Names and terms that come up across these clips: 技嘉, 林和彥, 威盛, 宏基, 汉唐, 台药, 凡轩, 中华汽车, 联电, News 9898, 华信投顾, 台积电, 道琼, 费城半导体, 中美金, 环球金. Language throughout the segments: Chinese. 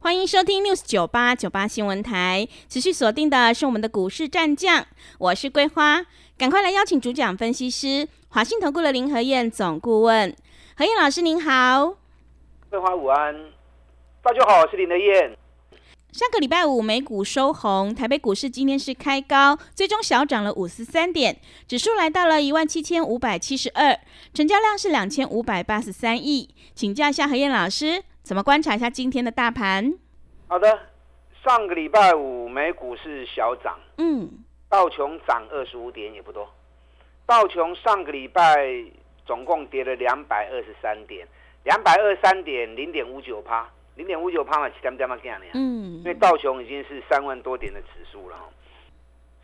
欢迎收听 News 9898新闻台，持续锁定的是我们的股市战将，我是桂花，赶快来邀请主讲分析师华信投顾的林和彥总顾问。和彥老师您好。桂花午安，大家好，我是林和彥。上个礼拜五美股收红，台北股市今天是开高，最终小涨了53点，指数来到了17572，成交量是2583亿。请教一下和彥老师，怎么观察一下今天的大盘？好的，上个礼拜五美股是小涨，道琼涨25点也不多，道琼上个礼拜总共跌了223点，223点 0.59%， 0.59% 嘛，7点点嘛，因为道琼已经是3万多点的指数了。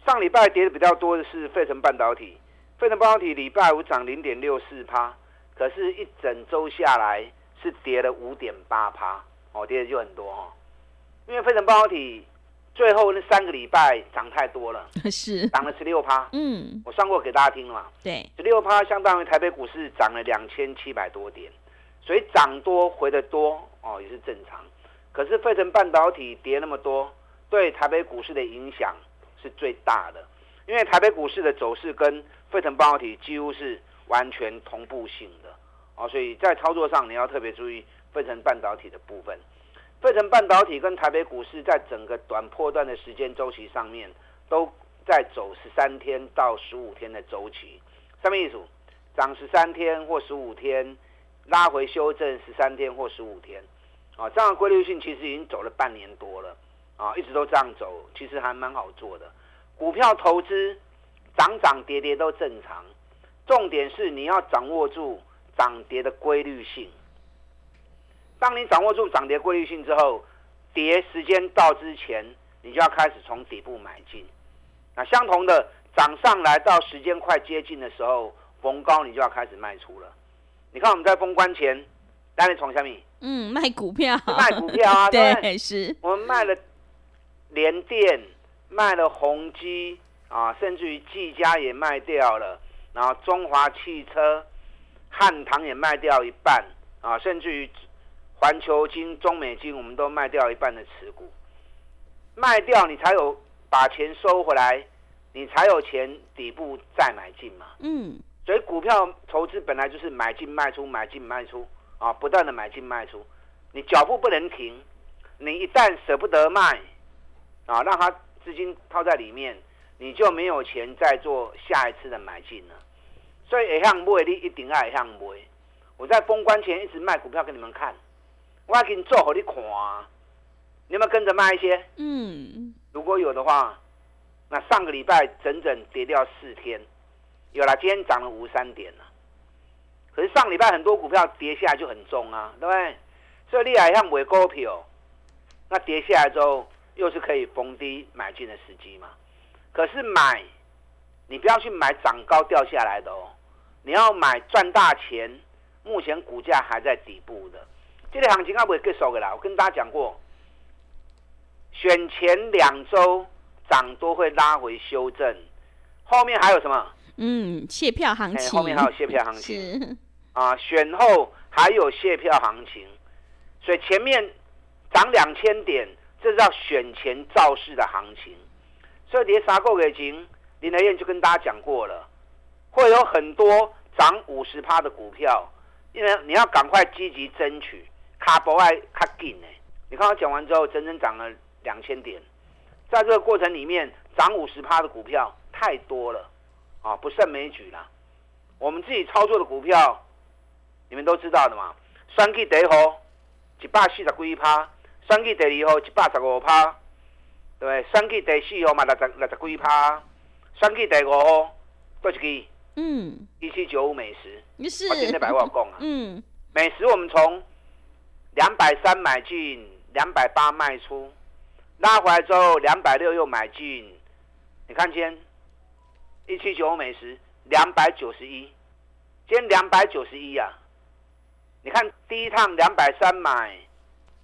上礼拜跌的比较多的是费城半导体，费城半导体礼拜五涨 0.64%， 可是一整周下来是跌了 5.8%、跌的就很多、因为费城半导体最后那3个礼拜涨太多了，是涨了 16%、我算过给大家听了嘛，对， 16% 相当于台北股市涨了2700多点，所以涨多回的多、也是正常。可是费城半导体跌那么多，对台北股市的影响是最大的，因为台北股市的走势跟费城半导体几乎是完全同步性的，所以在操作上你要特别注意费城半导体的部分。费城半导体跟台北股市在整个短波段的时间周期上面都在走13天到15天的周期，什么意思？涨13天或15天，拉回修正13天或15天、这样的规律性其实已经走了半年多了、一直都这样走，其实还蛮好做的。股票投资涨涨跌跌都正常，重点是你要掌握住涨跌的规律性。当你掌握住涨跌规律性之后，跌时间到之前你就要开始从底部买进，那相同的涨上来到时间快接近的时候，逢高你就要开始卖出了。你看我们在封关前大家从下面卖股票，对，是我们卖了联电，卖了宏基啊，甚至于技嘉也卖掉了，然后中华汽车、汉唐也卖掉一半啊，甚至于环球金、中美金我们都卖掉一半的持股。卖掉你才有把钱收回来，你才有钱底部再买进嘛。所以股票投资本来就是买进卖出，买进卖出啊，不断的买进卖出，你脚步不能停。你一旦舍不得卖啊，让它资金套在里面，你就没有钱再做下一次的买进了。所以会向买你一定要会向买。我在封关前一直卖股票给你们看，我已经做给你看，你有没有跟着卖一些？如果有的话，那上个礼拜整整跌掉4天，有啦，今天涨了53点了。可是上礼拜很多股票跌下来就很重啊，对不对？所以你也向买股票，那跌下来之后又是可以逢低买进的时机嘛。可是买，你不要去买涨高掉下来的哦。你要买赚大钱，目前股价还在底部的，这个行情还不会结束的啦。我跟大家讲过，选前2周涨多会拉回修正，后面还有什么？卸票行情。后面还有卸票行情啊，选后还有卸票行情，所以前面涨2000点，这叫选前造势的行情。所以跌3个月前，林和彥就跟大家讲过了，会有很多涨 50% 的股票，因为你要赶快积极争取，卡不爱卡紧呢。你看我讲完之后，整整涨了2000点，在这个过程里面，涨 50% 的股票太多了，不胜枚举啦。我们自己操作的股票，你们都知道的嘛。选去第一号140几%，选去第二号115%，对，选去第四号嘛60几%。选去第5号，多一支，1795美食，我今天白话讲啊，美食我们从230买进，280卖出，拉回来之后260又买进，你看今天179美食291，今天291啊！你看第一趟230买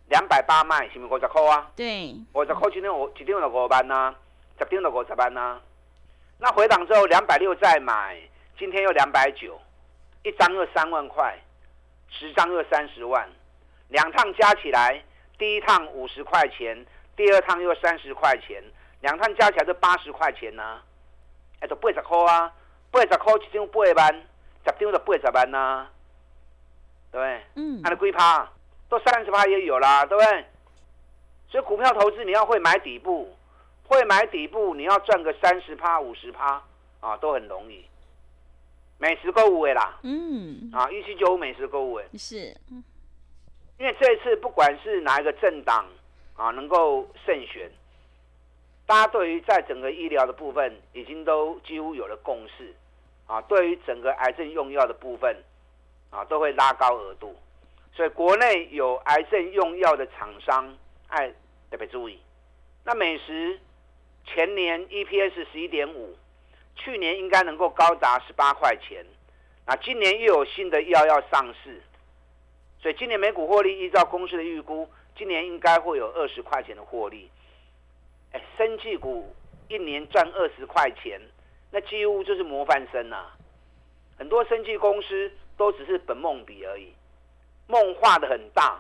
，280卖，是不是50块啊？对，50块今天我一定有5万啊，10天有50万啊。那回档之后260再买，今天又290，一张又3万块，10张又30万，两趟加起来，第一趟50块钱，第二趟又30块钱，两趟加起来就80块钱啊，哎，就80块啊，80块一张8万，10张就80万啊，对不对？嗯，按了几趴，都30%也有啦，对不对？所以股票投资你要会买底部，会买底部，你要赚个30%、50%啊，都很容易。美食购物诶啦，嗯，啊，1795美食购物诶，是，因为这一次不管是哪一个政党啊，能够胜选，大家对于在整个医疗的部分已经都几乎有了共识啊，对于整个癌症用药的部分啊，都会拉高额度，所以国内有癌症用药的厂商爱特别注意。那美食前年 EPS 11.5。去年应该能够高达18块钱，那今年又有新的药要上市，所以今年每股获利依照公司的预估，今年应该会有20块钱的获利。哎，生技股一年赚20块钱，那几乎就是模范生啊！很多生技公司都只是本梦比而已，梦画的很大，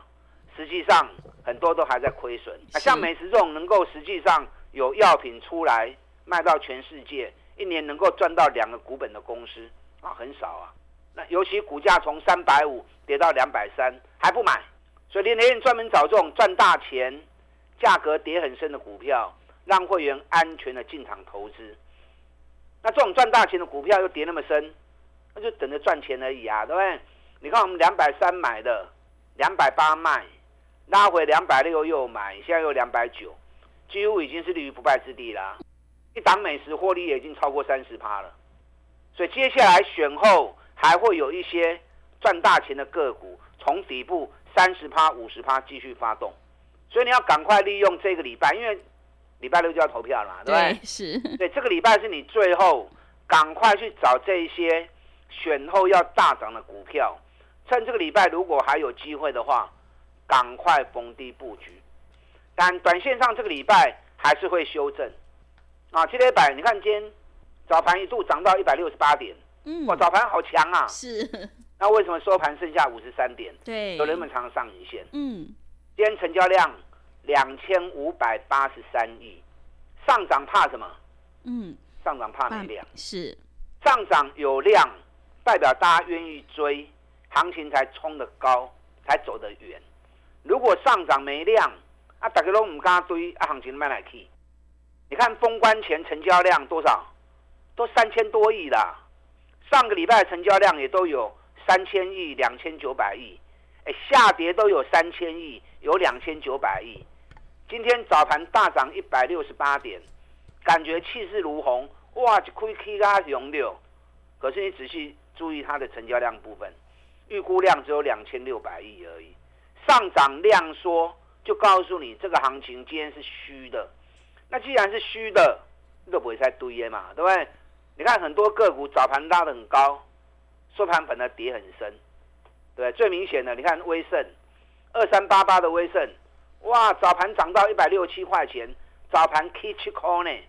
实际上很多都还在亏损。像美食这种能够实际上有药品出来卖到全世界，一年能够赚到2个股本的公司啊，很少啊。那尤其股价从350跌到230还不买，所以联合院专门找这种赚大钱、价格跌很深的股票，让会员安全的进场投资。那这种赚大钱的股票又跌那么深，那就等着赚钱而已啊，对不对？你看我们230买的，280卖，拉回260又买，现在又290，几乎已经是立于不败之地啦。一档美食获利也已经超过30%了，所以接下来选后还会有一些赚大钱的个股从底部30%、50%继续发动，所以你要赶快利用这个礼拜，因为礼拜六就要投票了，对不对？对，是。对，这个礼拜是你最后赶快去找这一些选后要大涨的股票，趁这个礼拜如果还有机会的话，赶快逢低布局。但短线上这个礼拜还是会修正。啊，这100，你看今天早盘一度涨到168点，嗯，哇，早盘好强啊！是，那为什么收盘剩下53点？对，有人们常上影线。嗯，今天成交量2583亿，上涨怕什么？嗯，上涨怕没量。是，上涨有量，代表大家愿意追，行情才冲得高，才走得远。如果上涨没量，啊，大家都唔敢追，啊，行情慢来去。你看封关前成交量多少？都3000多亿啦，上个礼拜成交量也都有3000亿、2900亿，哎，下跌都有3000亿，有2900亿。今天早盘大涨168点，感觉气势如虹，哇，一开起啊雄六。可是你仔细注意它的成交量部分，预估量只有2600亿而已，上涨量缩就告诉你这个行情今天是虚的。那既然是虚的，你就不会再堆的嘛，对不对？你看很多个股早盘拉得很高，收盘本来跌很深，对不对？最明显的，你看威盛2388的威盛，哇，早盘涨到167块钱，早盘起7块呢，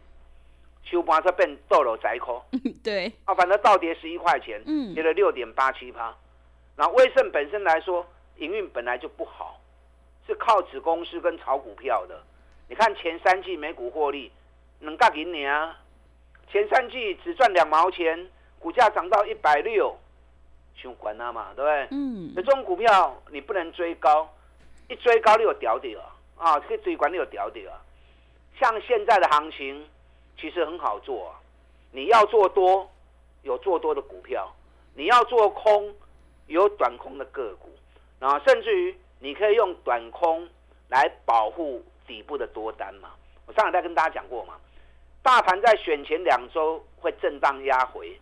收盘才变10块，对，啊，反正倒跌11块钱，跌了 6.87%。那威盛本身来说，营运本来就不好，是靠子公司跟炒股票的。你看前3季每股获利2角银啊，前3季只赚2毛钱，股价涨到160，太悬了嘛，对不对？嗯，这种股票你不能追高，一追高你就掉掉啊，这个追高你就掉掉啊。像现在的行情其实很好做啊，你要做多有做多的股票，你要做空有短空的个股，然后甚至于你可以用短空来保护底部的多单嘛。我上礼拜跟大家讲过嘛，大盘在选前2周会震荡压回，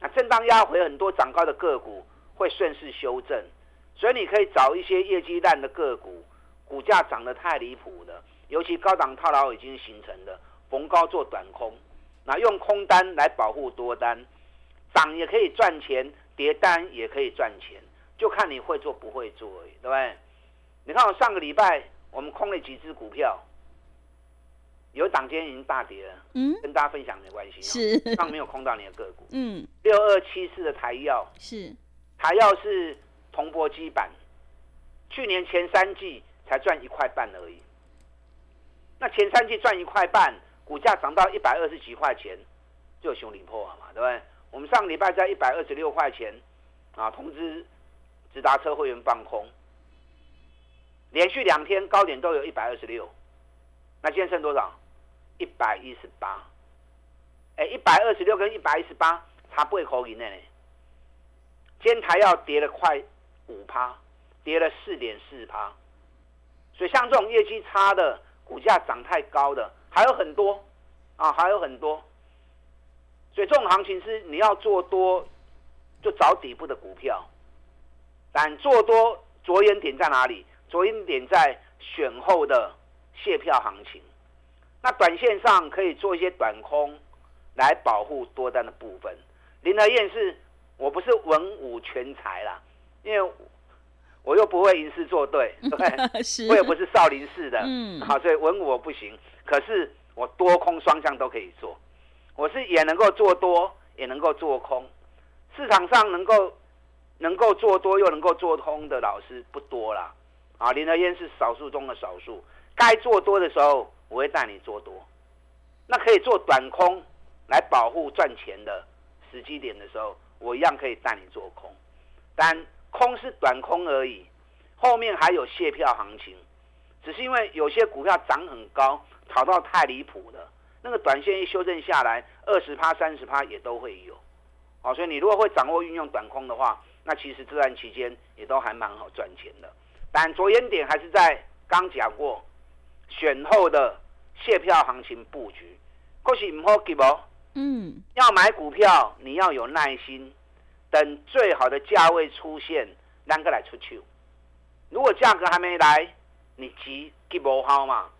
那震荡压回很多涨高的个股会顺势修正，所以你可以找一些业绩烂的个股，股价涨得太离谱的，尤其高档套牢已经形成的，逢高做短空，那用空单来保护多单，涨也可以赚钱，跌单也可以赚钱，就看你会做不会做而已，对不对？你看我上个礼拜我们空了几只股票，有档今天已经大跌了，跟大家分享没关系，是上没有空到你的个股，6274的台药是铜箔基板，去年前三季才赚1块半而已，那前三季赚1块半，股价涨到120几块钱，就有熊理破嘛，对不对？我们上礼拜在126块钱啊，通知直达车会员放空，连续2天高点都有126，那今天剩多少？118。126跟118差8块以内。今天台药跌了快 5%， 跌了 4.4%。所以像这种业绩差的，股价涨太高的还有很多啊，还有很多。所以这种行情是你要做多，就找底部的股票。但做多着眼点在哪里？着眼点在选后的卸票行情，那短线上可以做一些短空来保护多单的部分。林和彥是我不是文武全才啦，因为我又不会吟诗作对，对不对？我也不是少林寺的，好，所以文武我不行。可是我多空双向都可以做，我是也能够做多，也能够做空。市场上能够做多又能够做空的老师不多啦，啊，林和彥是少数中的少数。该做多的时候，我会带你做多。那可以做短空来保护赚钱的时机点的时候，我一样可以带你做空。但空是短空而已，后面还有卸票行情。只是因为有些股票涨很高，炒到太离谱了，那个短线一修正下来，20%、30% 也都会有。哦，所以你如果会掌握运用短空的话，那其实这段期间也都还蛮好赚钱的。但着眼点还是在刚讲过，选后的卸票行情布局，可是不好急哦。要买股票你要有耐心，等最好的价位出现，咱再来出手。如果价格还没来，你急不好嘛，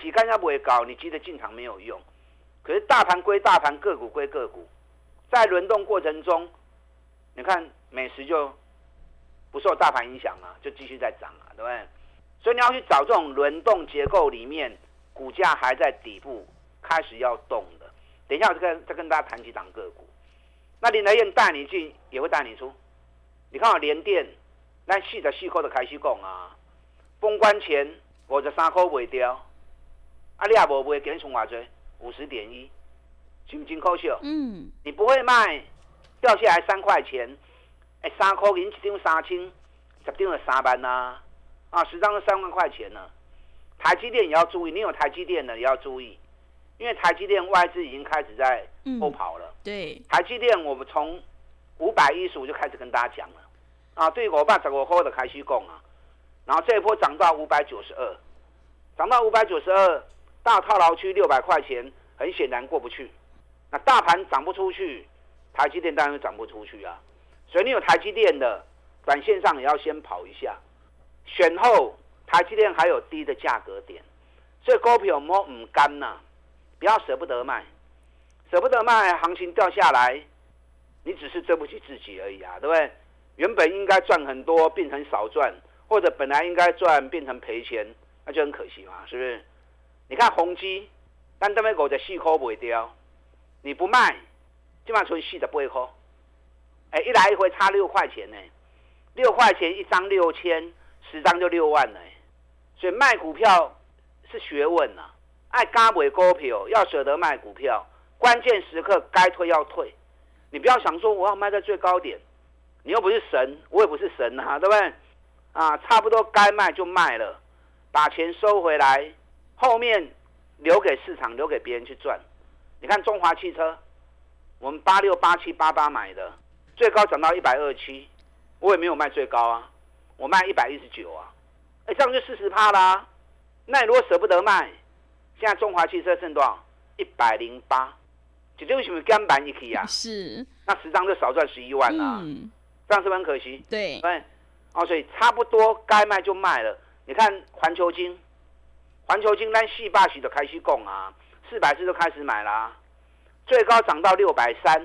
时间还不会到，你急着进场没有用。可是大盘归大盘，个股归个股，在轮动过程中，你看美食就不受大盘影响啊，就继续在涨啊，对不对？所以你要去找这种轮动结构里面股价还在底部开始要动的。等一下我再跟大家谈几档个股。那林和彥带你进也会带你出。你看我联电，咱44块的开始讲啊，封关前53块卖掉，啊你也无卖，今日剩偌济？50.1，是不是真可惜？你不会卖，掉下来3块钱，3块银一张3000，10张就3万啊。啊，10张是3万块钱呢。台积电也要注意，你有台积电的也要注意，因为台积电外资已经开始在后跑了。对，台积电我们从515就开始跟大家讲了，啊，对515块的开始讲啊，然后这一波涨到592，涨到592，大套牢区600块钱，很显然过不去。那大盘涨不出去，台积电当然就涨不出去啊。所以你有台积电的，短线上也要先跑一下。选后台积电还有低的价格点，所以股票摸唔干呐，不要舍不得卖，舍不得卖，行情掉下来，你只是对不起自己而已啊，对不对？原本应该赚很多变成少赚，或者本来应该赚变成赔钱，那就很可惜嘛，是不是？你看宏基，咱这边54块卖掉，你不卖，今晚存48块，一来一回差6块钱呢，6块钱一张6000。10张就6万了，所以卖股票是学问呐，爱敢买股票，要舍得卖股票，关键时刻该退要退，你不要想说我要卖在最高点，你又不是神，我也不是神啊，对不对？啊，差不多该卖就卖了，把钱收回来，后面留给市场，留给别人去赚。你看中华汽车，我们86、87、88买的，最高涨到127，我也没有卖最高啊。我卖119啊，这样就40%啦。那你如果舍不得卖，现在中华汽车剩多少？108，这就是什么干板一起啊？是，那10张就少赚11万啦，这样是不是很可惜？对，对，哦，所以差不多该卖就卖了。你看环球金，咱480就开始讲啊，440就开始买啦，最高涨到630，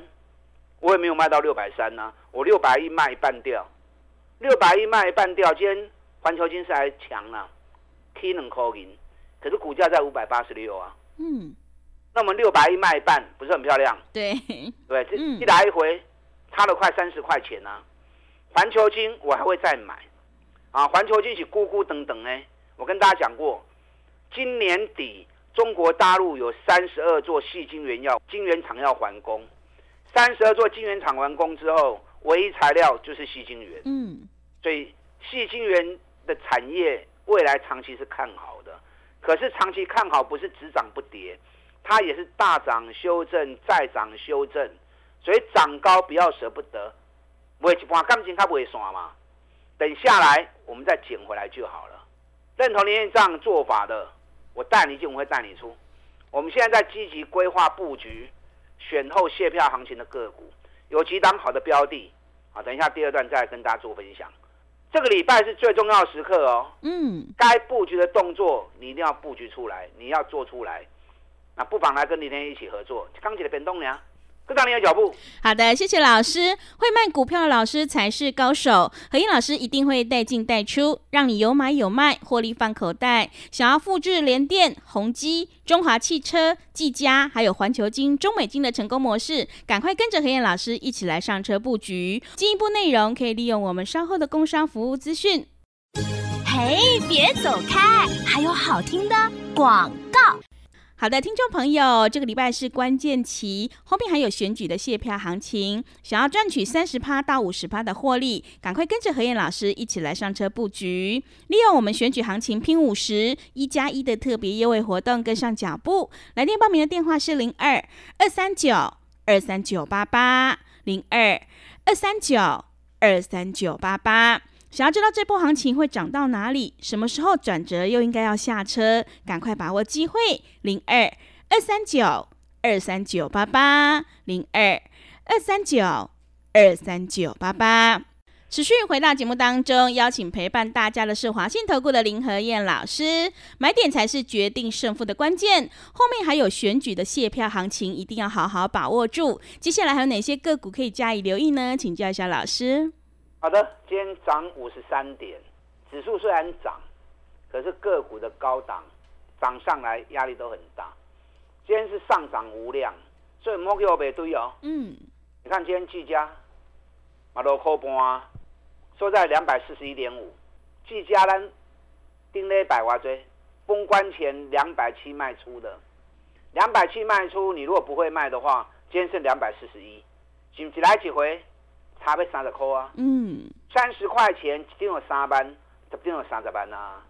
我也没有卖到630啊，我600亿卖一半掉，600亿卖一半掉。今天环球金是还强啊，起2块银，可是股价在586啊。嗯，那我们600亿卖一半，不是很漂亮？对，这一来一回差了快30块钱啊。环球金我还会再买啊，环球金是咕咕等等呢。我跟大家讲过，今年底中国大陆有32座矽晶圆厂要完工，32座晶圆厂完工之后，唯一材料就是矽晶圆。嗯，所以矽晶圆的产业未来长期是看好的，可是长期看好不是只涨不跌，它也是大涨修正再涨修正，所以涨高不要舍不得，买一半感情它不会散嘛，等下来我们再捡回来就好了。认同您这样做法的，我带你进我会带你出。我们现在在积极规划布局选后卸票行情的个股，有几档好的标的啊，等一下第二段再跟大家做分享。这个礼拜是最重要的时刻哦，该布局的动作你一定要布局出来，你要做出来，那不妨来跟林天一起合作，刚起的变动呢跟上你的脚步。好的，谢谢老师，会卖股票的老师才是高手，和彦老师一定会带进带出，让你有买有卖，获利放口袋。想要复制联电、宏基、中华汽车、技嘉还有环球金、中美金的成功模式，赶快跟着和彦老师一起来上车布局。进一步内容可以利用我们稍后的工商服务资讯。嘿，别走开，还有好听的广告。好的，听众朋友，这个礼拜是关键期，后面还有选举的卸票行情，想要赚取 30% 到 50% 的获利，赶快跟着和彦老师一起来上车布局，利用我们选举行情拼50 1+1 的特别优惠活动跟上脚步。来电报名的电话是 02-239-23988 02-239-23988。想要知道这波行情会涨到哪里，什么时候转折又应该要下车，赶快把握机会 02-239-23988 02-239-23988。 持续回到节目当中，邀请陪伴大家的是华信投顾的林和彦老师。买点才是决定胜负的关键，后面还有选举的卸票行情，一定要好好把握住。接下来还有哪些个股可以加以留意呢？请教一下老师。好的，今天涨53点，指数虽然涨，可是个股的高档涨上来压力都很大。今天是上涨无量，所以莫给我背对哦。你看今天技嘉嘛落扣半啊，收在241.5。技嘉咱顶礼拜外追，封关前270卖出的，270卖出，你如果不会卖的话，今天是241，是不是来几回？差要30块啊！30块钱一定有3万，一定有30万啊！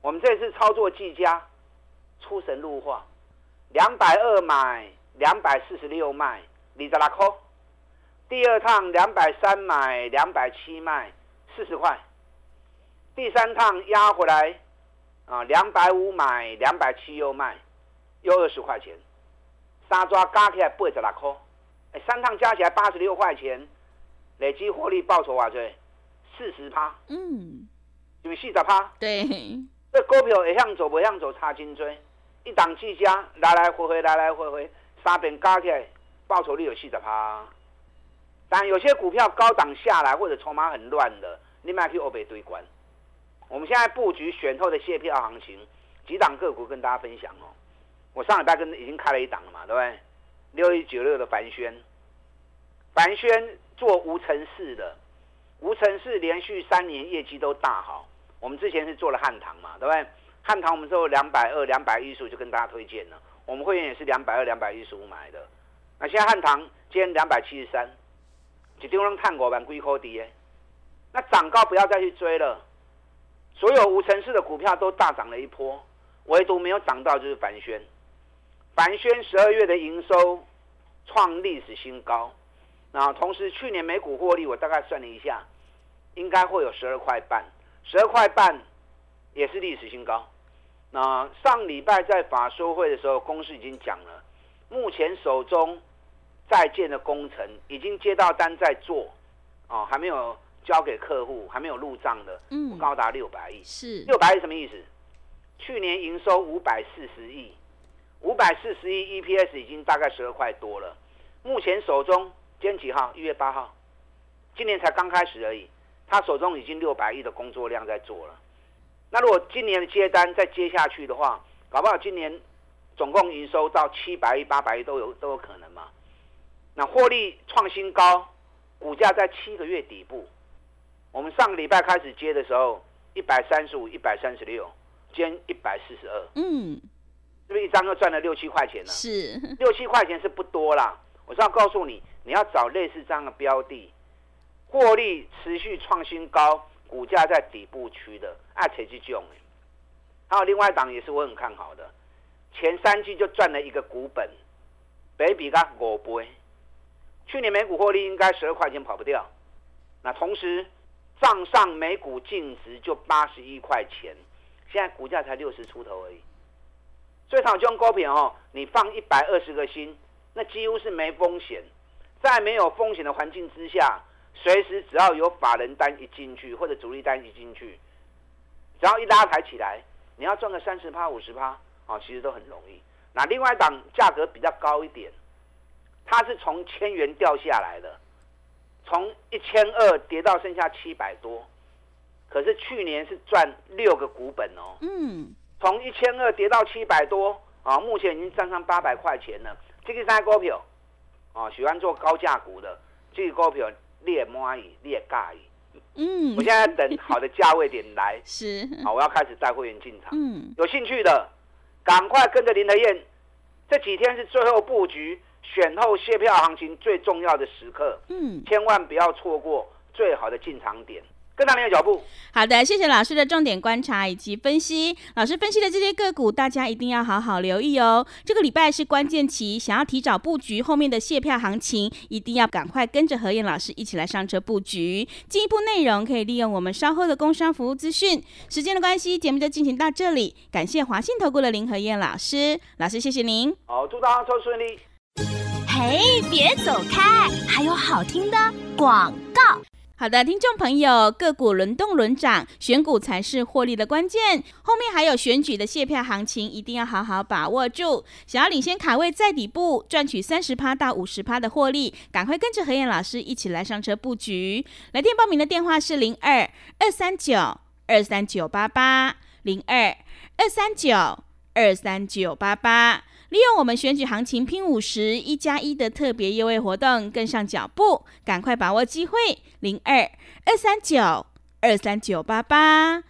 我们这次操作技嘉，出神入化，220买，246卖，26块。第二趟230买，207卖，40块。第三趟压回来啊，250买，207又卖，又20块钱。三抓加起来86块，三趟加起来86块钱。累积获利报酬多少？40%，就是40%。对，这股票会向走不向走差真多，一档技嘉来来回回来来回回，三遍加起来报酬率有40%。但有些股票高档下来或者筹码很乱的，你买去欧北堆关。我们现在布局选后的卸票行情，几档个股跟大家分享哦。我上礼拜已经开了一档了嘛，对不对？6196的凡轩。做5乘4的，5乘4连续3年业绩都大好。我们之前是做了汉唐嘛，对不对？汉唐我们做220、215就跟大家推荐了，我们会员也是220、215买的。那现在汉唐今天273，一张能赚5万几块的，那涨高不要再去追了。所有5乘4的股票都大涨了一波，唯独没有涨到就是凡轩。凡轩12月的营收创历史新高。然后同时去年每股获利我大概算了一下，应该会有12块半，12块半也是历史新高。那上礼拜在法说会的时候，公司已经讲了，目前手中在建的工程已经接到单在做哦，还没有交给客户，还没有入账的，高达600亿。是600亿什么意思？去年营收540亿， 541 EPS 已经大概12块多了。目前手中今天几号？1月8号，今年才刚开始而已。他手中已经600亿的工作量在做了。那如果今年的接单再接下去的话，搞不好今年总共营收到700亿、800亿都有可能嘛？那获利创新高，股价在7个月底部。我们上个礼拜开始接的时候，135、136，今天142，是不是一张又赚了6、7块钱呢？是，6、7块钱是不多啦。我是要告诉你，你要找类似这样的标的，获利持续创新高，股价在底部区的，爱谁去救？还有另外一档也是我很看好的，前3季就赚了一个股本，北比它5倍，去年每股获利应该12块钱跑不掉。那同时账上每股净值就81块钱，现在股价才60出头而已。所以像这种股票哦，你放120个心，那几乎是没风险。在没有风险的环境之下，随时只要有法人单一进去或者主力单一进去，只要一拉抬起来，你要赚个 30%、50%、哦、其实都很容易。那另外一档价格比较高一点，它是从1000元掉下来的，从1200跌到剩下700多，可是去年是赚6个股本哦。从1200跌到700多啊，目前已经站上800块钱了。这个三股票啊，喜欢做高价股的，这个股票你也满意，你也尬意。我现在等好的价位点来，是啊，我要开始带会员进场。有兴趣的赶快跟着林德燕，这几天是最后布局。选后卸票行情最重要的时刻，千万不要错过最好的进场点，跟上您的脚步。好的，谢谢老师的重点观察以及分析。老师分析的这些个股，大家一定要好好留意哦。这个礼拜是关键期，想要提早布局后面的卸票行情，一定要赶快跟着何燕老师一起来上车布局。进一步内容可以利用我们稍后的工商服务资讯。时间的关系，节目就进行到这里。感谢华信投顾的林何燕老师，老师谢谢您。好，祝大家抽顺利。嘿，别走开，还有好听的广告。好的，听众朋友，个股轮动轮涨，选股才是获利的关键。后面还有选举的卸票行情，一定要好好把握住。想要领先卡位在底部，赚取 30% 到 50% 的获利，赶快跟着何燕老师一起来上车布局。来电报名的电话是 02-239-23988 02-239-23988，利用我们选举行情拼501+1的特别优惠活动，跟上脚步，赶快把握机会。02-239-23988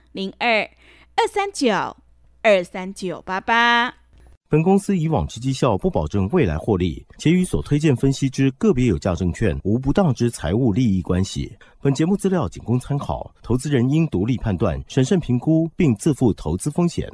02-239-23988。本公司以往之绩效不保证未来获利，且与所推荐分析之个别有价证券无不当之财务利益关系。本节目资料仅供参考，投资人应独立判断、审慎评估，并自负投资风险。